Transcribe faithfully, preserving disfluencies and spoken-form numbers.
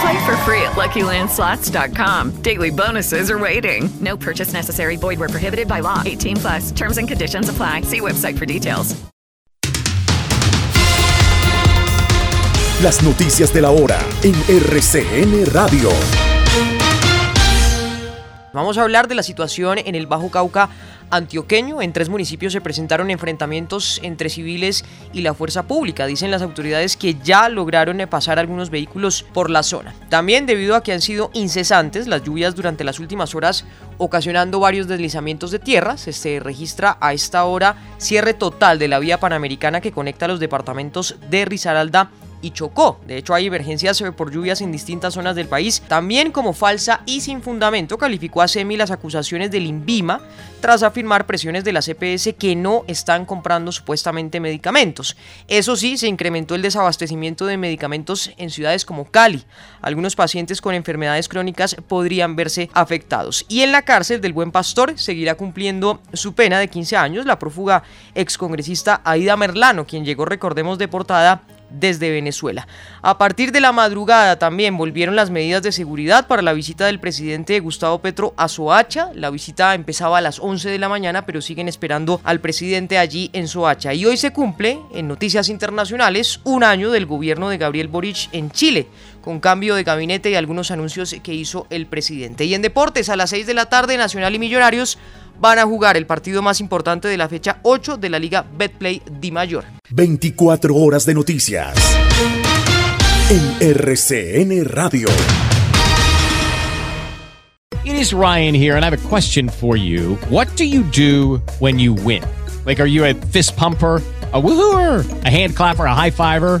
Play for free at Lucky Land Slots dot com. Daily bonuses are waiting. No purchase necessary. Void where prohibited by law. eighteen plus. Terms and conditions apply. See website for details. Las noticias de la hora en R C N Radio. Vamos a hablar de la situación en el Bajo Cauca antioqueño. En tres municipios se presentaron enfrentamientos entre civiles y la fuerza pública. Dicen las autoridades que ya lograron pasar algunos vehículos por la zona. También, debido a que han sido incesantes las lluvias durante las últimas horas, ocasionando varios deslizamientos de tierra, se, se registra a esta hora cierre total de la vía Panamericana que conecta los departamentos de Risaralda y Chocó. De hecho, hay divergencias por lluvias en distintas zonas del país. También, como falsa y sin fundamento, calificó a SEMI las acusaciones del INVIMA tras afirmar presiones de la C P S que no están comprando supuestamente medicamentos. Eso sí, se incrementó el desabastecimiento de medicamentos en ciudades como Cali. Algunos pacientes con enfermedades crónicas podrían verse afectados. Y en la cárcel del Buen Pastor seguirá cumpliendo su pena de quince años la prófuga excongresista Aida Merlano, quien llegó, recordemos, deportada desde Venezuela. A partir de la madrugada también volvieron las medidas de seguridad para la visita del presidente Gustavo Petro a Soacha. La visita empezaba a las once de la mañana, pero siguen esperando al presidente allí en Soacha. Y hoy se cumple, en noticias internacionales, un año del gobierno de Gabriel Boric en Chile, con cambio de gabinete y algunos anuncios que hizo el presidente. Y en deportes, a las seis de la tarde, Nacional y Millonarios van a jugar el partido más importante de la fecha ocho de la Liga Betplay Di Mayor. veinticuatro horas de noticias en R C N Radio. It is Ryan here and I have a question for you. What do you do when you win? Like, are you a fist pumper? A woohooer, a hand clapper, a high fiver.